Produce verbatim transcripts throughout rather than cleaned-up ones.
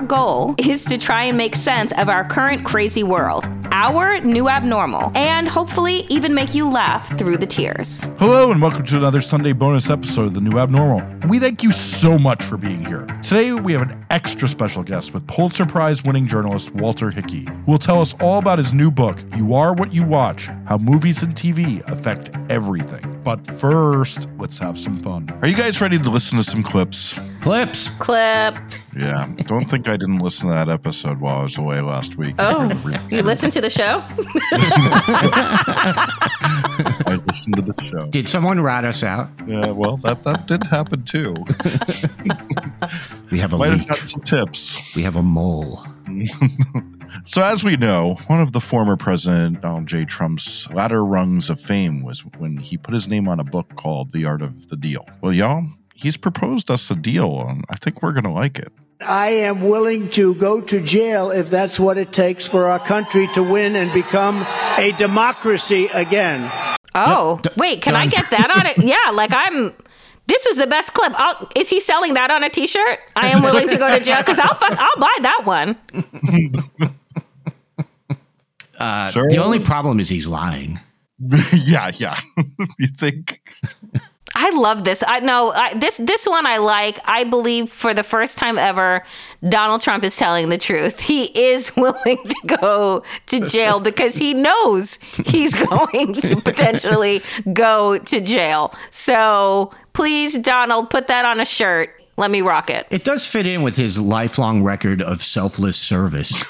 goal is to try and make sense of our current crazy world, our new abnormal, and hopefully even make you laugh through the tears. Hello and welcome to another Sunday bonus episode of The New Abnormal. We thank you so much for being here. Today we have an extra special guest with Pulitzer Prize winning journalist Walter Hickey, who will tell us all about his new book, You Are What You Watch, How Movies and T V Affect Everything. But first, let's have some fun. Are you guys ready to listen to some clips? Clips. Clip. Yeah. Don't think I didn't listen to that episode while I was away last week. Oh, you listened to the show? I listened to the show. Did someone rat us out? Yeah, well, that, that did happen too. We have a Might leak. Have got some tips. We have a mole. So as we know, one of the former President Donald J. Trump's latter rungs of fame was when he put his name on a book called The Art of the Deal. Well, y'all, he's proposed us a deal, and I think we're going to like it. I am willing to go to jail if that's what it takes for our country to win and become a democracy again. Oh, yep. D- wait, can done. I get that on it? Yeah, like I'm... This was the best clip. I'll, is he selling that on a T-shirt? I am willing to go to jail because I'll fuck, I'll buy that one. Uh, sure. The only problem is he's lying. yeah, yeah. You think? I love this. I no, I, this this one I like. I believe for the first time ever, Donald Trump is telling the truth. He is willing to go to jail because he knows he's going to potentially go to jail. So please, Donald, put that on a shirt. Let me rock it. It does fit in with his lifelong record of selfless service.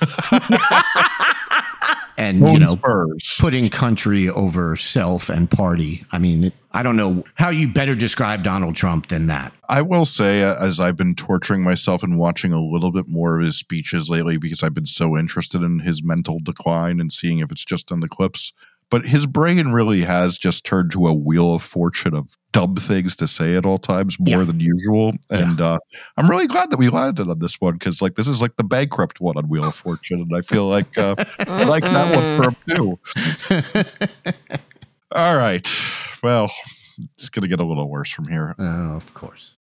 And, Lone you know, Spurs. Putting country over self and party. I mean, I don't know how you better describe Donald Trump than that. I will say, as I've been torturing myself and watching a little bit more of his speeches lately, because I've been so interested in his mental decline and seeing if it's just in the clips. But his brain really has just turned to a wheel of fortune of dumb things to say at all times more yeah. than usual. And yeah. uh, I'm really glad that we landed on this one because like this is like the bankrupt one on Wheel of Fortune. And I feel like uh, I like that one for him too. All right. Well, it's going to get a little worse from here. Oh, of course.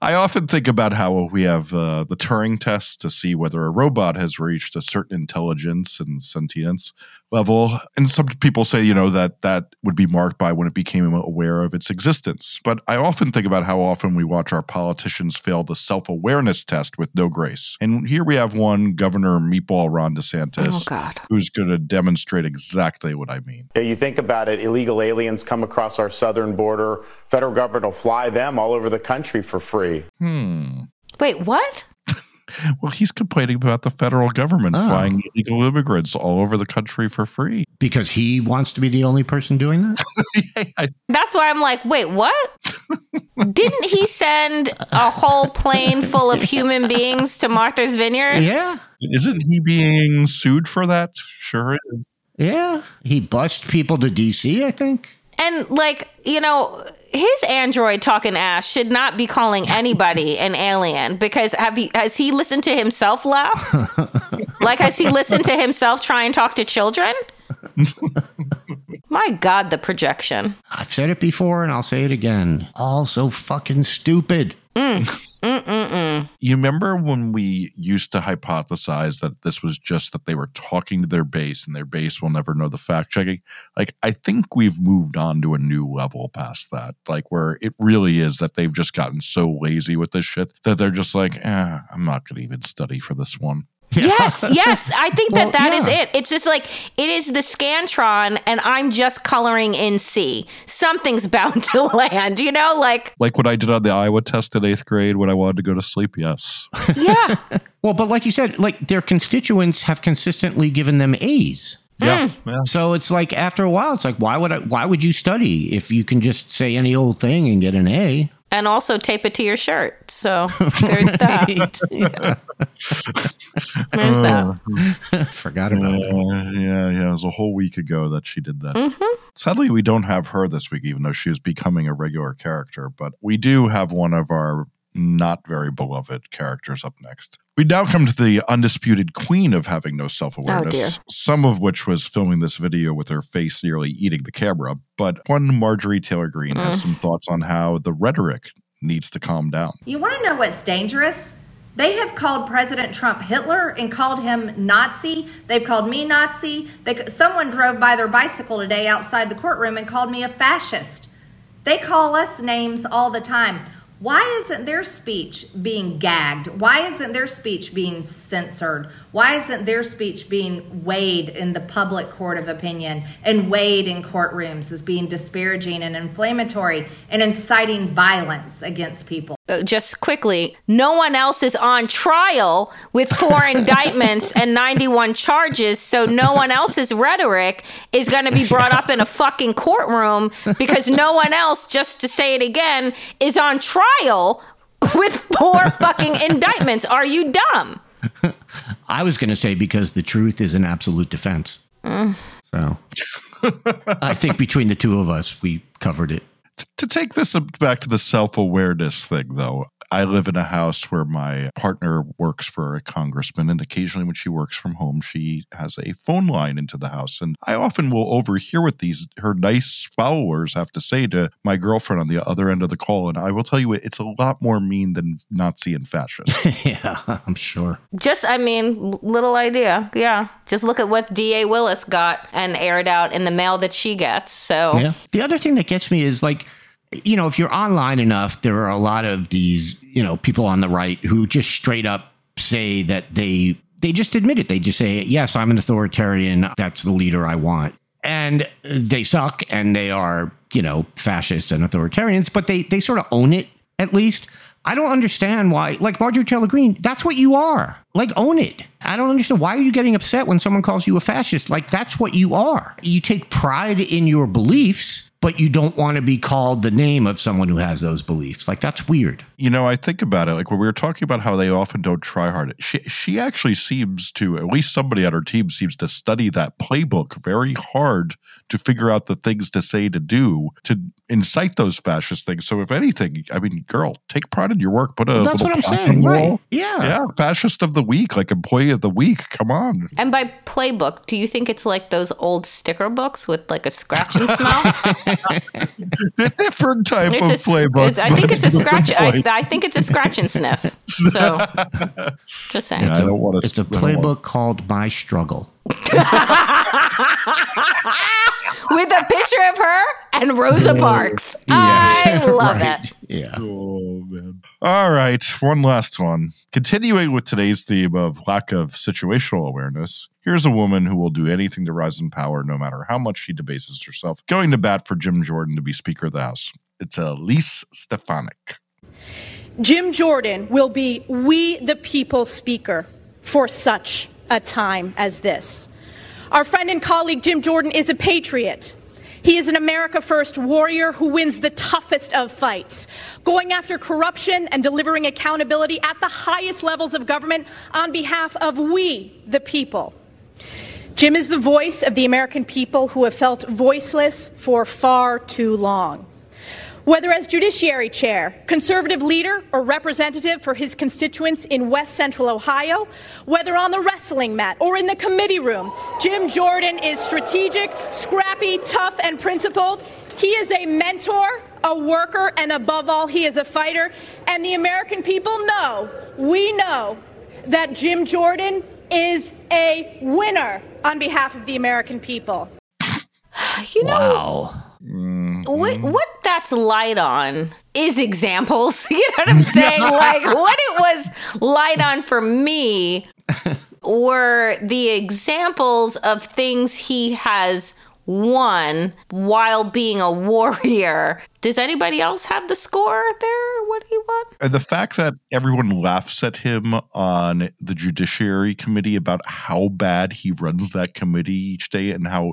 I often think about how we have uh, the Turing test to see whether a robot has reached a certain intelligence and sentience level. And some people say, you know, that that would be marked by when it became aware of its existence. But I often think about how often we watch our politicians fail the self-awareness test with no grace. And here we have one, Governor Meatball Ron DeSantis, oh, God. who's going to demonstrate exactly what I mean. You think about it, illegal aliens come across our southern border. Federal government will fly them all over the country for free. Hmm. Wait, what? Well, he's complaining about the federal government oh. flying illegal immigrants all over the country for free. Because he wants to be the only person doing that? yeah, I- That's why I'm like, wait, what? Didn't he send a whole plane full of human beings to Martha's Vineyard? Yeah. Isn't he being sued for that? Sure is. Yeah. He bused people to D C, I think. And, like, you know, his android talking ass should not be calling anybody an alien because have he, has he listened to himself laugh? Like, has he listened to himself try and talk to children? My God, the projection. I've said it before and I'll say it again. All so fucking stupid. Mm. Mm-mm-mm. You remember when we used to hypothesize that this was just that they were talking to their base and their base will never know the fact checking? Like, I think we've moved on to a new level past that, like where it really is that they've just gotten so lazy with this shit that they're just like, eh, I'm not going to even study for this one. Yes, yes. I think that well, that yeah. is it. It's just like, it is the Scantron and I'm just coloring in C. Something's bound to land, you know, like. Like what I did on the Iowa test in eighth grade when I wanted to go to sleep, yes. Yeah. Well, but like you said, like their constituents have consistently given them A's. Yeah. Mm. So it's like after a while, it's like, why would I, why would you study if you can just say any old thing and get an A? And also tape it to your shirt. So there's that. Yeah. There's that. Uh, Forgot about uh, that. Yeah, yeah. It was a whole week ago that she did that. Mm-hmm. Sadly, we don't have her this week, even though she is becoming a regular character. But we do have one of our not very beloved characters up next. We now come to the undisputed queen of having no self-awareness, oh, some of which was filming this video with her face nearly eating the camera. But one Marjorie Taylor Greene mm. has some thoughts on how the rhetoric needs to calm down. You want to know what's dangerous? They have called President Trump Hitler and called him Nazi. They've called me Nazi. They, someone drove by their bicycle today outside the courtroom and called me a fascist. They call us names all the time. Why isn't their speech being gagged? Why isn't their speech being censored? Why isn't their speech being weighed in the public court of opinion and weighed in courtrooms as being disparaging and inflammatory and inciting violence against people? Uh, just quickly, no one else is on trial with four indictments and ninety-one charges, so no one else's rhetoric is going to be brought up in a fucking courtroom because no one else, just to say it again, is on trial with four fucking indictments. Are you dumb? I was going to say because the truth is an absolute defense. Mm. So I think between the two of us, we covered it. To take this back to the self-awareness thing, though, I live in a house where my partner works for a congressman, and occasionally when she works from home, she has a phone line into the house. And I often will overhear what these her nice followers have to say to my girlfriend on the other end of the call. And I will tell you, it's a lot more mean than Nazi and fascist. Yeah, I'm sure. Just, I mean, little idea. Yeah. Just look at what D A Willis got and aired out in the mail that she gets. So yeah. The other thing that gets me is like, you know, if you're online enough, there are a lot of these, you know, people on the right who just straight up say that they they just admit it. They just say, yes, I'm an authoritarian. That's the leader I want. And they suck and they are, you know, fascists and authoritarians, but they they sort of own it, at least. I don't understand why, like Marjorie Taylor Greene, that's what you are. Like, own it. I don't understand. Why are you getting upset when someone calls you a fascist? Like, that's what you are. You take pride in your beliefs, but you don't want to be called the name of someone who has those beliefs. Like, that's weird. You know, I think about it, like when we were talking about how they often don't try hard, she, she actually seems to, at least somebody on her team seems to study that playbook very hard to figure out the things to say to do to incite those fascist things. So if anything, I mean, girl, take pride in your work. Put a well, that's what I'm saying, right? Yeah. Yeah, fascist of the week, like employee of the week. Come on. And by playbook, do you think it's like those old sticker books with like a scratch and smell? The different type it's of a, playbook. It's, I think it's a scratch. I, I think it's a scratch and sniff. So just saying. Yeah, I don't want to. It's a playbook called My Struggle. With a picture of her and Rosa Parks. Yeah. I love right. it. Yeah. Oh, man. All right. One last one. Continuing with today's theme of lack of situational awareness, here's a woman who will do anything to rise in power no matter how much she debases herself, going to bat for Jim Jordan to be Speaker of the House. It's Elise Stefanik. Jim Jordan will be we the people speaker for such a time as this. Our friend and colleague Jim Jordan is a patriot. He is an America First warrior who wins the toughest of fights, going after corruption and delivering accountability at the highest levels of government on behalf of we, the people. Jim is the voice of the American people who have felt voiceless for far too long. Whether as Judiciary Chair, Conservative leader, or representative for his constituents in West Central Ohio, whether on the wrestling mat or in the committee room, Jim Jordan is strategic, scrappy, tough, and principled, He is a mentor, a worker, and above all, he is a fighter. And the American people know, we know, that Jim Jordan is a winner on behalf of the American people. You know, wow. What, what that's light on is examples. You know what I'm saying? Like, what it was light on for me were the examples of things he has won while being a warrior. Does anybody else have the score there? What he won? And the fact that everyone laughs at him on the Judiciary Committee about how bad he runs that committee each day and how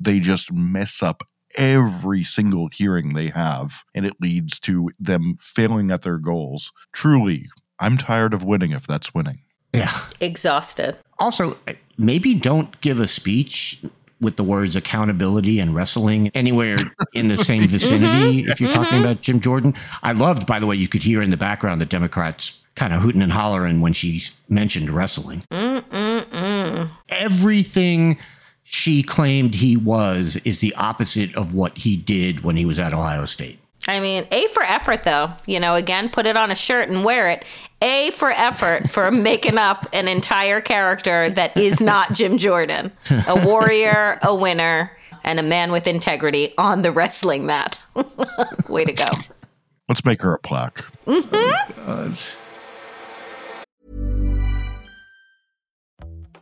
they just mess up every single hearing they have, and it leads to them failing at their goals. Truly, I'm tired of winning if that's winning. Yeah. Exhausted. Also, maybe don't give a speech with the words accountability and wrestling anywhere in the same vicinity mm-hmm, if you're mm-hmm. talking about Jim Jordan. I loved, by the way, you could hear in the background the Democrats kind of hooting and hollering when she mentioned wrestling. Mm-mm-mm. Everything she claimed he was is the opposite of what he did when he was at Ohio State. I mean, A for effort, though. You know, again, put it on a shirt and wear it. A for effort for making up an entire character that is not Jim Jordan. A warrior, a winner, and a man with integrity on the wrestling mat. Way to go. Let's make her a plaque. Mm-hmm. Oh,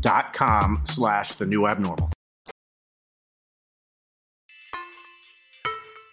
dot com slash the new abnormal.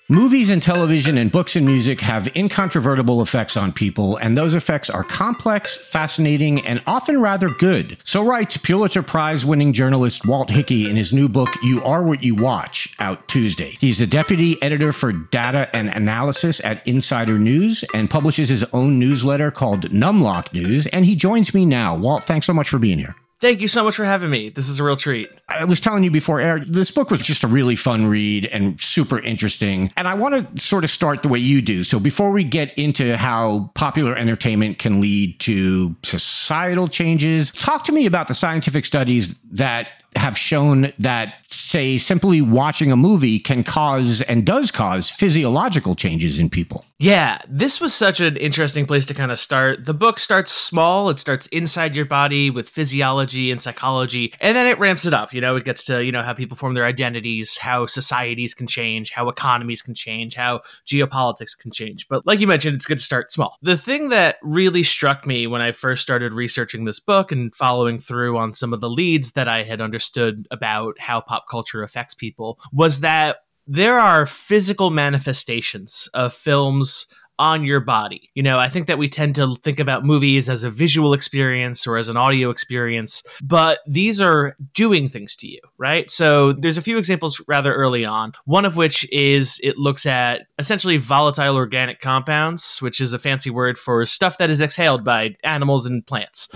Movies and television and books and music have incontrovertible effects on people, and those effects are complex, fascinating, and often rather good. So writes Pulitzer Prize-winning journalist Walt Hickey in his new book, You Are What You Watch, out Tuesday. He's the deputy editor for data and analysis at Insider News and publishes his own newsletter called Numlock News, and he joins me now. Walt, thanks so much for being here. Thank you so much for having me. This is a real treat. I was telling you before, Eric, this book was just a really fun read and super interesting. And I want to sort of start the way you do. So before we get into how popular entertainment can lead to societal changes, talk to me about the scientific studies that have shown that, say, simply watching a movie can cause and does cause physiological changes in people. Yeah, this was such an interesting place to kind of start. The book starts small. It starts inside your body with physiology and psychology, and then it ramps it up. You know, it gets to, you know, how people form their identities, how societies can change, how economies can change, how geopolitics can change. But like you mentioned, it's good to start small. The thing that really struck me when I first started researching this book and following through on some of the leads that I had understood about how pop culture affects people was that there are physical manifestations of films on your body. You know, I think that we tend to think about movies as a visual experience or as an audio experience, but these are doing things to you, right? So there's a few examples rather early on, one of which is it looks at essentially volatile organic compounds, which is a fancy word for stuff that is exhaled by animals and plants.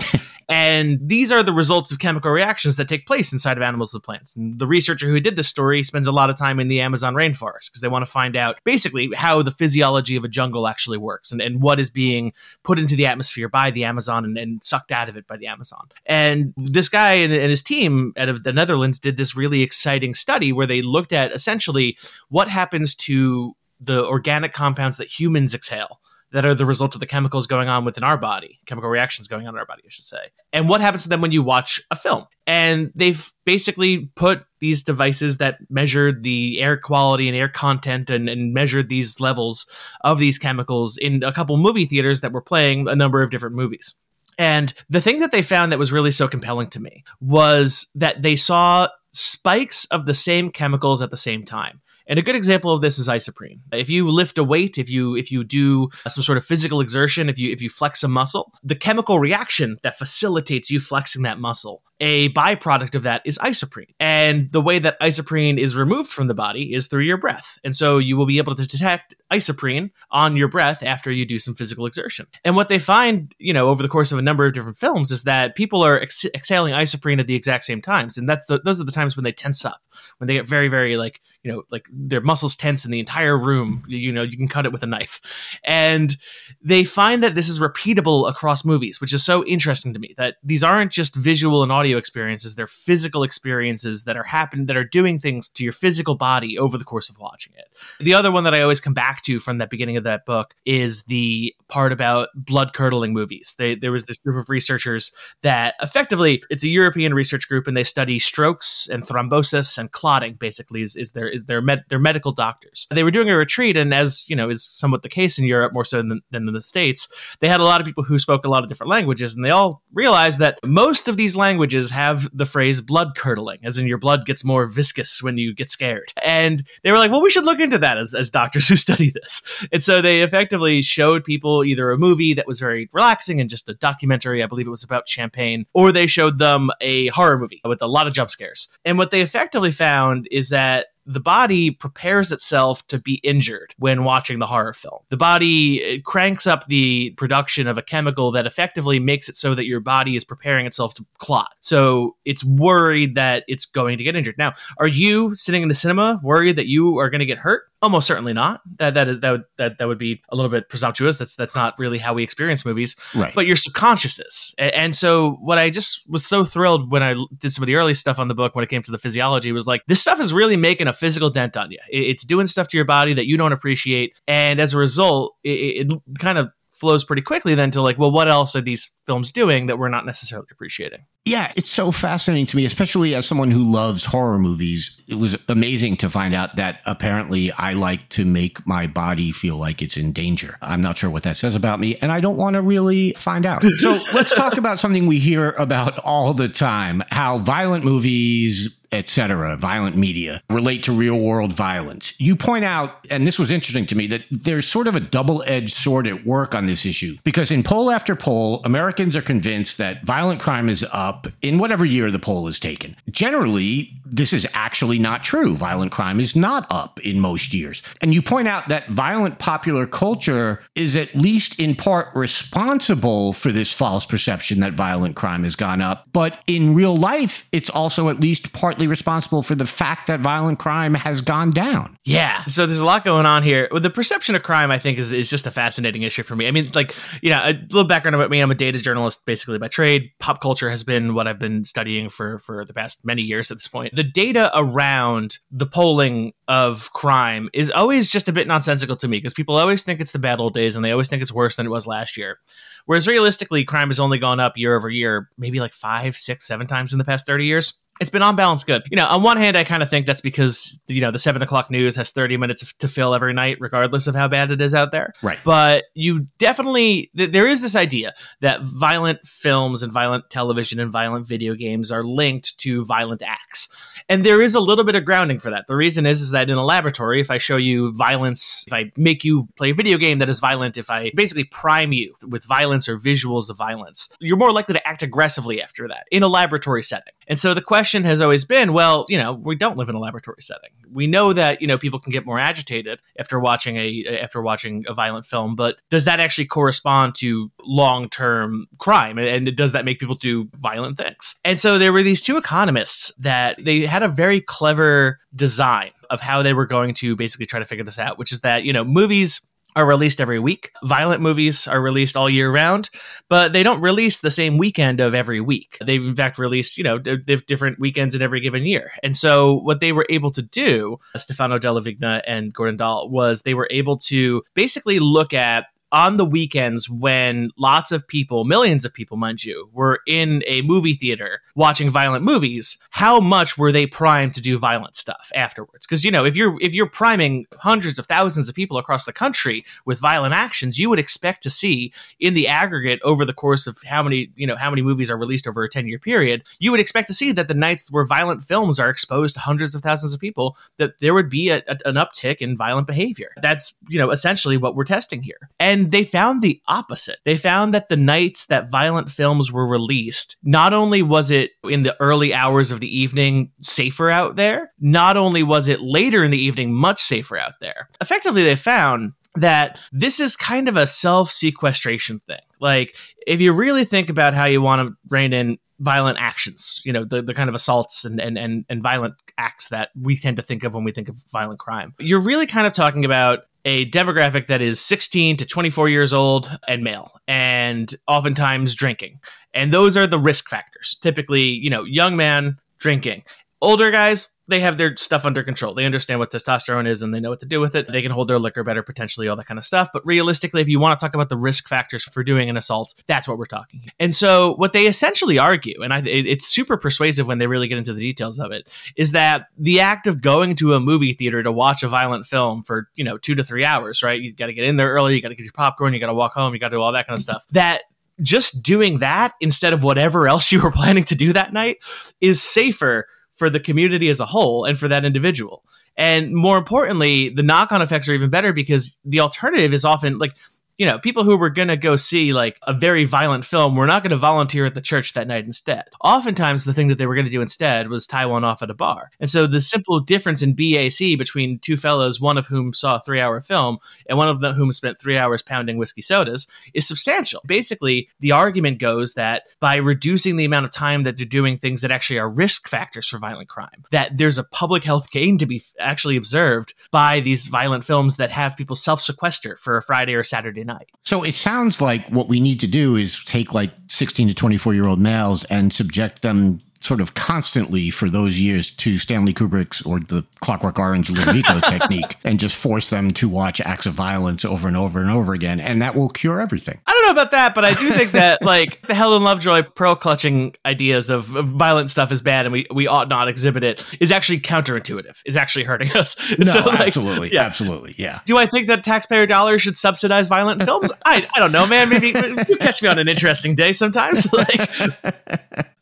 And these are the results of chemical reactions that take place inside of animals and plants. And the researcher who did this story spends a lot of time in the Amazon rainforest because they want to find out basically how the physiology of a jungle actually works and, and what is being put into the atmosphere by the Amazon and, and sucked out of it by the Amazon. And this guy and, and his team out of the Netherlands did this really exciting study where they looked at essentially what happens to the organic compounds that humans exhale that are the result of the chemicals going on within our body, chemical reactions going on in our body, I should say. And what happens to them when you watch a film? And they've basically put these devices that measured the air quality and air content and, and measured these levels of these chemicals in a couple movie theaters that were playing a number of different movies. And the thing that they found that was really so compelling to me was that they saw spikes of the same chemicals at the same time. And a good example of this is isoprene. If you lift a weight, if you if you do some sort of physical exertion, if you if you flex a muscle, the chemical reaction that facilitates you flexing that muscle, a byproduct of that is isoprene. And the way that isoprene is removed from the body is through your breath. And so you will be able to detect isoprene on your breath after you do some physical exertion. And what they find, you know, over the course of a number of different films is that people are ex- exhaling isoprene at the exact same times. And that's the, those are the times when they tense up, when they get very, very like, you know, like their muscles tense in the entire room. You know, you can cut it with a knife. And they find that this is repeatable across movies, which is so interesting to me, that these aren't just visual and audio experiences, they're physical experiences that are happening, that are doing things to your physical body over the course of watching it. The other one that I always come back to from that beginning of that book is the part about blood-curdling movies. They, there was this group of researchers that effectively, it's a European research group, and they study strokes and thrombosis and clotting, basically, is, is their, is their, med, their medical doctors. They were doing a retreat, and as you know, is somewhat the case in Europe, more so than, than in the States, they had a lot of people who spoke a lot of different languages, and they all realized that most of these languages have the phrase blood curdling, as in your blood gets more viscous when you get scared. And they were like, well, we should look into that as, as doctors who study this. And so they effectively showed people either a movie that was very relaxing and just a documentary, I believe it was about champagne, or they showed them a horror movie with a lot of jump scares. And what they effectively found is that the body prepares itself to be injured when watching the horror film. The body cranks up the production of a chemical that effectively makes it so that your body is preparing itself to clot. So it's worried that it's going to get injured. Now, are you sitting in the cinema worried that you are going to get hurt? Almost certainly not. That that is that would that, that would be a little bit presumptuous. That's that's not really how we experience movies. Right. But your subconscious is. And, and so what I just was so thrilled when I did some of the early stuff on the book when it came to the physiology was like, this stuff is really making a physical dent on you. It's doing stuff to your body that you don't appreciate. And as a result, it, it kind of flows pretty quickly then to like, well, what else are these films doing that we're not necessarily appreciating? Yeah, it's so fascinating to me, especially as someone who loves horror movies. It was amazing to find out that apparently I like to make my body feel like it's in danger. I'm not sure what that says about me, and I don't want to really find out. So let's talk about something we hear about all the time, how violent movies, et cetera, violent media relate to real world violence. You point out, and this was interesting to me, that there's sort of a double-edged sword at work on this issue, because in poll after poll, Americans are convinced that violent crime is up in whatever year the poll is taken. Generally, this is actually not true. Violent crime is not up in most years. And you point out that violent popular culture is at least in part responsible for this false perception that violent crime has gone up. But in real life, it's also at least partly responsible for the fact that violent crime has gone down. Yeah. So there's a lot going on here. Well, the perception of crime, I think, is, is just a fascinating issue for me. I mean, like, you know, a little background about me. I'm a data journalist, basically, by trade. Pop culture has been what I've been studying for, for the past many years at this point. The data around the polling of crime is always just a bit nonsensical to me because people always think it's the bad old days and they always think it's worse than it was last year. Whereas realistically, crime has only gone up year over year, maybe like five, six, seven times in the past thirty years. It's been on balance good. You know, on one hand, I kind of think that's because, you know, the seven o'clock news has thirty minutes to fill every night, regardless of how bad it is out there. Right. But you definitely, th- there is this idea that violent films and violent television and violent video games are linked to violent acts. And there is a little bit of grounding for that. The reason is, is that in a laboratory, if I show you violence, if I make you play a video game that is violent, if I basically prime you with violence or visuals of violence, you're more likely to act aggressively after that in a laboratory setting. And so the question has always been, well, you know, we don't live in a laboratory setting. We know that, you know, people can get more agitated after watching a after watching a violent film, but does that actually correspond to long-term crime? And, and does that make people do violent things? And so there were these two economists that they had a very clever design of how they were going to basically try to figure this out, which is that, you know, movies are released every week. Violent movies are released all year round, but they don't release the same weekend of every week. They've in fact released, you know, d- d- different weekends in every given year. And so what they were able to do, Stefano Della Vigna and Gordon Dahl, was they were able to basically look at on the weekends when lots of people, millions of people, mind you, were in a movie theater watching violent movies, how much were they primed to do violent stuff afterwards? Because, you know, if you're if you're priming hundreds of thousands of people across the country with violent actions, you would expect to see in the aggregate over the course of how many, you know, how many movies are released over a ten-year period, you would expect to see that the nights where violent films are exposed to hundreds of thousands of people, that there would be a, a, an uptick in violent behavior. That's, you know, essentially what we're testing here. And And they found the opposite. They found that the nights that violent films were released, not only was it in the early hours of the evening safer out there, not only was it later in the evening much safer out there. Effectively, they found that this is kind of a self-sequestration thing. Like, if you really think about how you want to rein in violent actions, you know, the, the kind of assaults and, and, and, and violent acts that we tend to think of when we think of violent crime, you're really kind of talking about a demographic that is sixteen to twenty-four years old and male, and oftentimes drinking. And those are the risk factors. Typically, you know, young man, drinking. Older guys, they have their stuff under control. They understand what testosterone is and they know what to do with it. They can hold their liquor better, potentially, all that kind of stuff. But realistically, if you want to talk about the risk factors for doing an assault, that's what we're talking about. And so what they essentially argue, and I, it's super persuasive when they really get into the details of it, is that the act of going to a movie theater to watch a violent film for, you know, two to three hours, right? You got to get in there early. You got to get your popcorn. You got to walk home. You got to do all that kind of stuff. That just doing that instead of whatever else you were planning to do that night is safer for the community as a whole and for that individual. And more importantly, the knock-on effects are even better because the alternative is often like, you know, people who were going to go see like a very violent film were not going to volunteer at the church that night instead. Oftentimes, the thing that they were going to do instead was tie one off at a bar. And so the simple difference in B A C between two fellows, one of whom saw a three-hour film and one of them whom spent three hours pounding whiskey sodas, is substantial. Basically, the argument goes that by reducing the amount of time that they're doing things that actually are risk factors for violent crime, that there's a public health gain to be actually observed by these violent films that have people self-sequester for a Friday or Saturday night. So it sounds like what we need to do is take like sixteen to twenty-four year old males and subject them sort of constantly for those years to Stanley Kubrick's or the Clockwork Orange Ludovico technique and just force them to watch acts of violence over and over and over again. And that will cure everything. I don't know about that, but I do think that like the Helen Lovejoy pearl clutching ideas of, of violent stuff is bad and we, we ought not exhibit it is actually counterintuitive, is actually hurting us. No, so, like, absolutely. Yeah. Absolutely. Yeah. Do I think that taxpayer dollars should subsidize violent films? I, I don't know, man. Maybe you catch me on an interesting day sometimes. Like,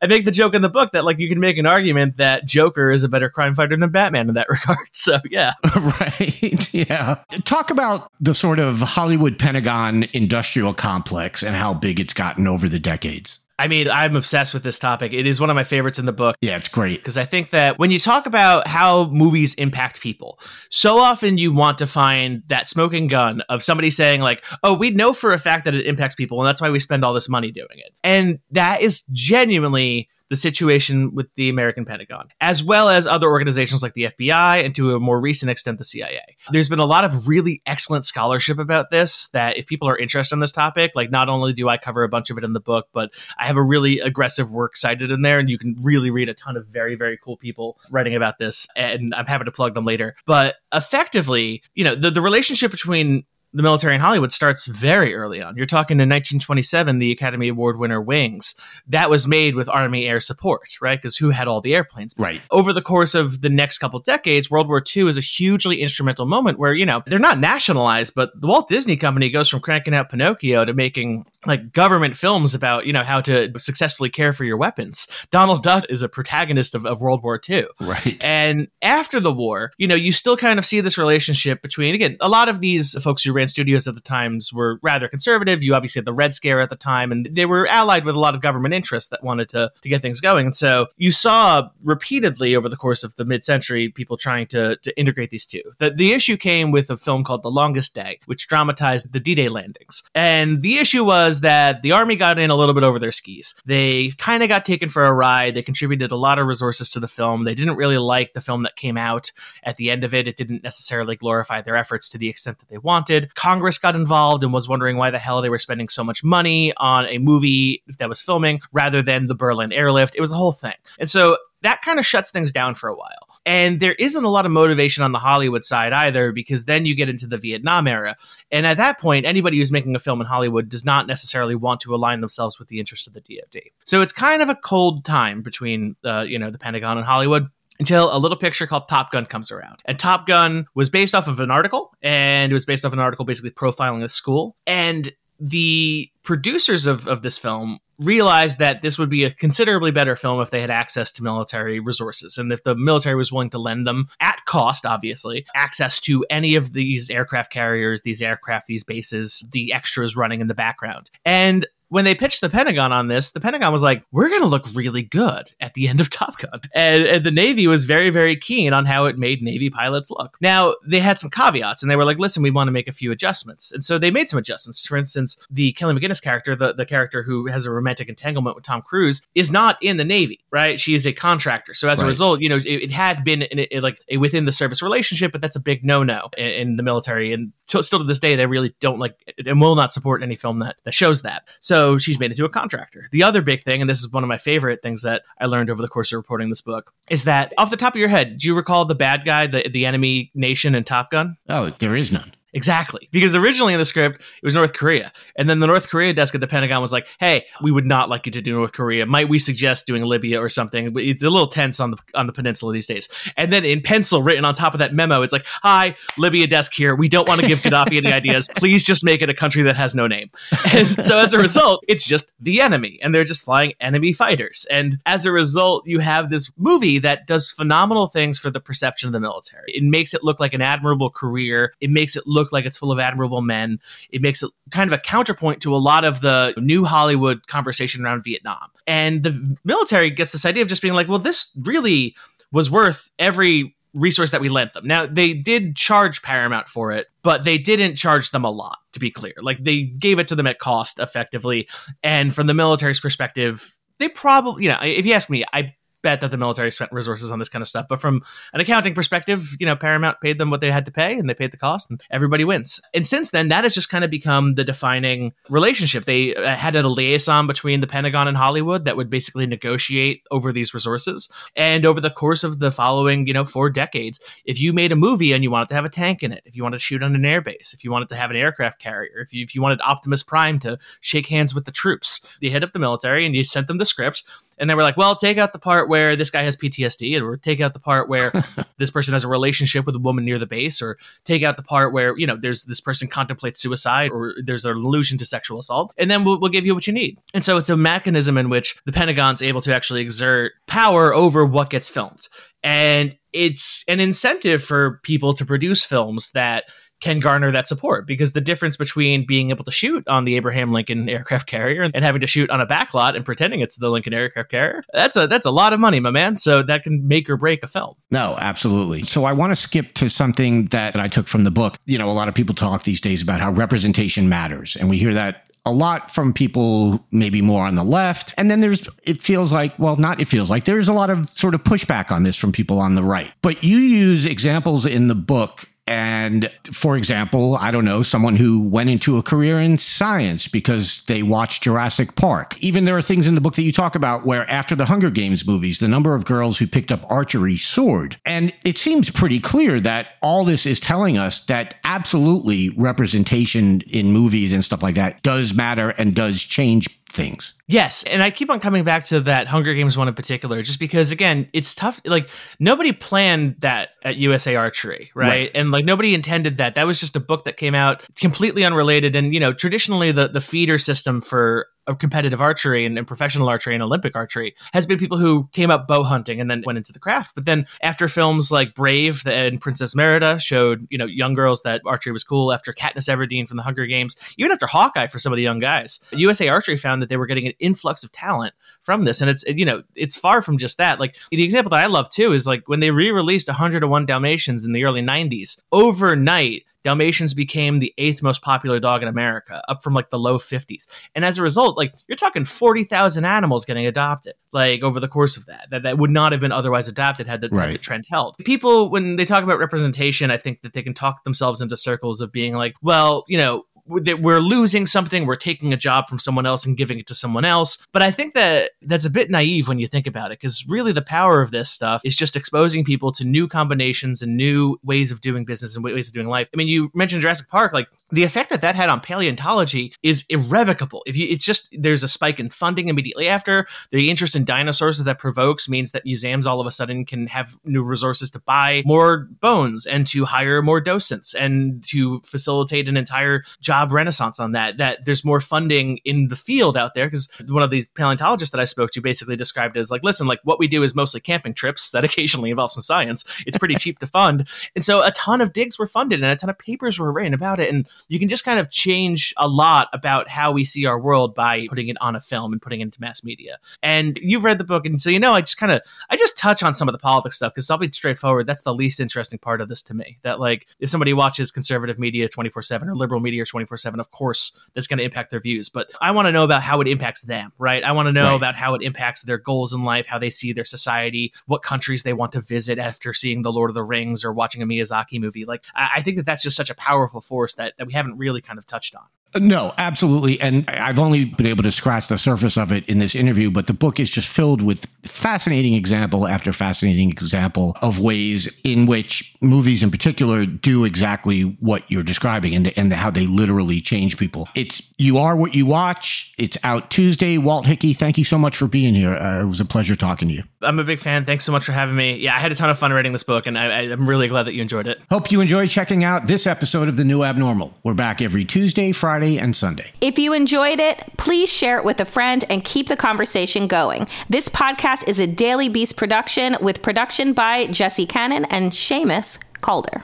I make the joke in the book that like you can make an argument that Joker is a better crime fighter than Batman in that regard. So, yeah. Right. Yeah. Talk about the sort of Hollywood Pentagon industrial complex and how big it's gotten over the decades. I mean, I'm obsessed with this topic. It is one of my favorites in the book. Yeah, it's great. Because I think that when you talk about how movies impact people, so often you want to find that smoking gun of somebody saying like, oh, we know for a fact that it impacts people, and that's why we spend all this money doing it. And that is genuinely the situation with the American Pentagon, as well as other organizations like the F B I and to a more recent extent, the C I A. There's been a lot of really excellent scholarship about this, that if people are interested in this topic, like not only do I cover a bunch of it in the book, but I have a really aggressive work cited in there, and you can really read a ton of very, very cool people writing about this. And I'm happy to plug them later. But effectively, you know, the, the relationship between the military in Hollywood starts very early on. You're talking in nineteen twenty-seven, the Academy Award winner Wings. That was made with Army air support, right? Because who had all the airplanes? Right. Over the course of the next couple decades, World War Two is a hugely instrumental moment where, you know, they're not nationalized, but the Walt Disney Company goes from cranking out Pinocchio to making like government films about, you know, how to successfully care for your weapons. Donald Duck is a protagonist of, of World War Two. Right. And after the war, you know, you still kind of see this relationship between, again, a lot of these folks who ran studios at the times were rather conservative. You obviously had the Red Scare at the time, and they were allied with a lot of government interests that wanted to, to get things going. And so you saw repeatedly over the course of the mid-century, people trying to, to integrate these two. The, the issue came with a film called The Longest Day, which dramatized the D-Day landings. And the issue was that the Army got in a little bit over their skis. They kind of got taken for a ride. They contributed a lot of resources to the film. They didn't really like the film that came out at the end of it. It didn't necessarily glorify their efforts to the extent that they wanted. Congress got involved and was wondering why the hell they were spending so much money on a movie that was filming rather than the Berlin airlift. It was a whole thing. And so that kind of shuts things down for a while. And there isn't a lot of motivation on the Hollywood side either, because then you get into the Vietnam era. And at that point, anybody who's making a film in Hollywood does not necessarily want to align themselves with the interest of the D O D. So it's kind of a cold time between uh, you know, the Pentagon and Hollywood, until a little picture called Top Gun comes around. And Top Gun was based off of an article, and it was based off an article basically profiling a school. And the producers of, of this film realized that this would be a considerably better film if they had access to military resources, and if the military was willing to lend them, at cost, obviously, access to any of these aircraft carriers, these aircraft, these bases, the extras running in the background. And when they pitched the Pentagon on this, the Pentagon was like, we're going to look really good at the end of Top Gun. And, and the Navy was very, very keen on how it made Navy pilots look. Now, they had some caveats, and they were like, listen, we want to make a few adjustments. And so they made some adjustments. For instance, the Kelly McGinnis character, the, the character who has a romantic entanglement with Tom Cruise, is not in the Navy, right? She is a contractor. So as right. a result, you know, it, it had been in, in, like a within the service relationship, but that's a big no-no in, in the military. And t- still to this day, they really don't like and will not support any film that, that shows that. So So she's made it to a contractor. The other big thing, and this is one of my favorite things that I learned over the course of reporting this book, is that off the top of your head, do you recall the bad guy, the, the enemy nation in Top Gun? Oh, there is none. Exactly. Because originally in the script, it was North Korea. And then the North Korea desk at the Pentagon was like, hey, we would not like you to do North Korea. Might we suggest doing Libya or something? It's a little tense on the on the peninsula these days. And then in pencil written on top of that memo, it's like, hi, Libya desk here. We don't want to give Gaddafi any ideas. Please just make it a country that has no name. And so as a result, it's just the enemy. And they're just flying enemy fighters. And as a result, you have this movie that does phenomenal things for the perception of the military. It makes it look like an admirable career. It makes it look like it's full of admirable men. It makes it kind of a counterpoint to a lot of the new Hollywood conversation around Vietnam. And the military gets this idea of just being like, well, this really was worth every resource that we lent them. Now, they did charge Paramount for it, but they didn't charge them a lot, to be clear. Like, they gave it to them at cost, effectively. And from the military's perspective, they probably, you know, if you ask me, I bet that the military spent resources on this kind of stuff, but from an accounting perspective, you know, Paramount paid them what they had to pay, and they paid the cost, and everybody wins. And since then, that has just kind of become the defining relationship. They had a liaison between the Pentagon and Hollywood that would basically negotiate over these resources. And over the course of the following, you know, four decades, if you made a movie and you wanted to have a tank in it, if you wanted to shoot on an airbase, if you wanted to have an aircraft carrier, if you, if you wanted Optimus Prime to shake hands with the troops, you hit up the military and you sent them the script, and they were like, well, take out the part where where this guy has P T S D, or take out the part where this person has a relationship with a woman near the base, or take out the part where, you know, there's this person contemplates suicide, or there's an allusion to sexual assault, and then we'll, we'll give you what you need. And so it's a mechanism in which the Pentagon's able to actually exert power over what gets filmed. And it's an incentive for people to produce films that can garner that support, because the difference between being able to shoot on the Abraham Lincoln aircraft carrier and having to shoot on a backlot and pretending it's the Lincoln aircraft carrier, that's a that's a lot of money, my man. So that can make or break a film. No, absolutely. So I want to skip to something that I took from the book. You know, a lot of people talk these days about how representation matters, and we hear that a lot from people maybe more on the left. And then there's, it feels like, well, not it feels like, there's a lot of sort of pushback on this from people on the right. But you use examples in the book. And for example, I don't know, someone who went into a career in science because they watched Jurassic Park. Even there are things in the book that you talk about where after the Hunger Games movies, the number of girls who picked up archery soared. And it seems pretty clear that all this is telling us that absolutely representation in movies and stuff like that does matter and does change things. Yes. And I keep on coming back to that Hunger Games one in particular, just because, again, it's tough. Like, nobody planned that at U S A Archery, right? right? And like, nobody intended that. That was just a book that came out completely unrelated. And, you know, traditionally the, the feeder system for of competitive archery and, and professional archery and Olympic archery has been people who came up bow hunting and then went into the craft. But then after films like Brave and Princess Merida showed, you know, young girls that archery was cool, after Katniss Everdeen from The Hunger Games, even after Hawkeye for some of the young guys, U S A Archery found that they were getting an influx of talent from this. And it's, you know, it's far from just that. Like, the example that I love too is like when they re-released one oh one Dalmatians in the early nineties, overnight, Dalmatians became the eighth most popular dog in America, up from like the low fifties. And as a result, like, you're talking forty thousand animals getting adopted, like, over the course of that, that, that would not have been otherwise adopted had the, right. had the trend held. People, when they talk about representation, I think that they can talk themselves into circles of being like, well, you know, that we're losing something, we're taking a job from someone else and giving it to someone else. But I think that that's a bit naive when you think about it, because really the power of this stuff is just exposing people to new combinations and new ways of doing business and ways of doing life. I mean, you mentioned Jurassic Park, like the effect that that had on paleontology is irrevocable. If you, it's just, there's a spike in funding immediately after. The interest in dinosaurs that provokes means that museums all of a sudden can have new resources to buy more bones and to hire more docents and to facilitate an entire job job renaissance on that, that there's more funding in the field out there. Because one of these paleontologists that I spoke to basically described it as like, listen, like what we do is mostly camping trips that occasionally involve some science. It's pretty cheap to fund. And so a ton of digs were funded and a ton of papers were written about it. And you can just kind of change a lot about how we see our world by putting it on a film and putting it into mass media. And you've read the book. And so, you know, I just kind of, I just touch on some of the politics stuff because I'll be straightforward. That's the least interesting part of this to me. That like, if somebody watches conservative media twenty-four seven or liberal media twenty-four seven, twenty-four seven, of course, that's going to impact their views. But I want to know about how it impacts them, right? I want to know right. about how it impacts their goals in life, how they see their society, what countries they want to visit after seeing the Lord of the Rings or watching a Miyazaki movie. Like, I think that that's just such a powerful force that, that we haven't really kind of touched on. No, absolutely. And I've only been able to scratch the surface of it in this interview, but the book is just filled with fascinating example after fascinating example of ways in which movies in particular do exactly what you're describing and, the, and the, how they literally change people. It's You Are What You Watch. It's out Tuesday. Walt Hickey, thank you so much for being here. Uh, it was a pleasure talking to you. I'm a big fan. Thanks so much for having me. Yeah, I had a ton of fun writing this book, and I, I, I'm really glad that you enjoyed it. Hope you enjoy checking out this episode of The New Abnormal. We're back every Tuesday, Friday, and Sunday. If you enjoyed it, please share it with a friend and keep the conversation going. This podcast is a Daily Beast production with production by Jesse Cannon and Seamus Calder.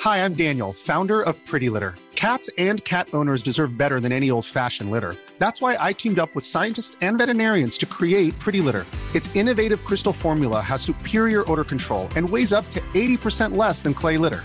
Hi, I'm Daniel, founder of Pretty Litter. Cats and cat owners deserve better than any old-fashioned litter. That's why I teamed up with scientists and veterinarians to create Pretty Litter. Its innovative crystal formula has superior odor control and weighs up to eighty percent less than clay litter.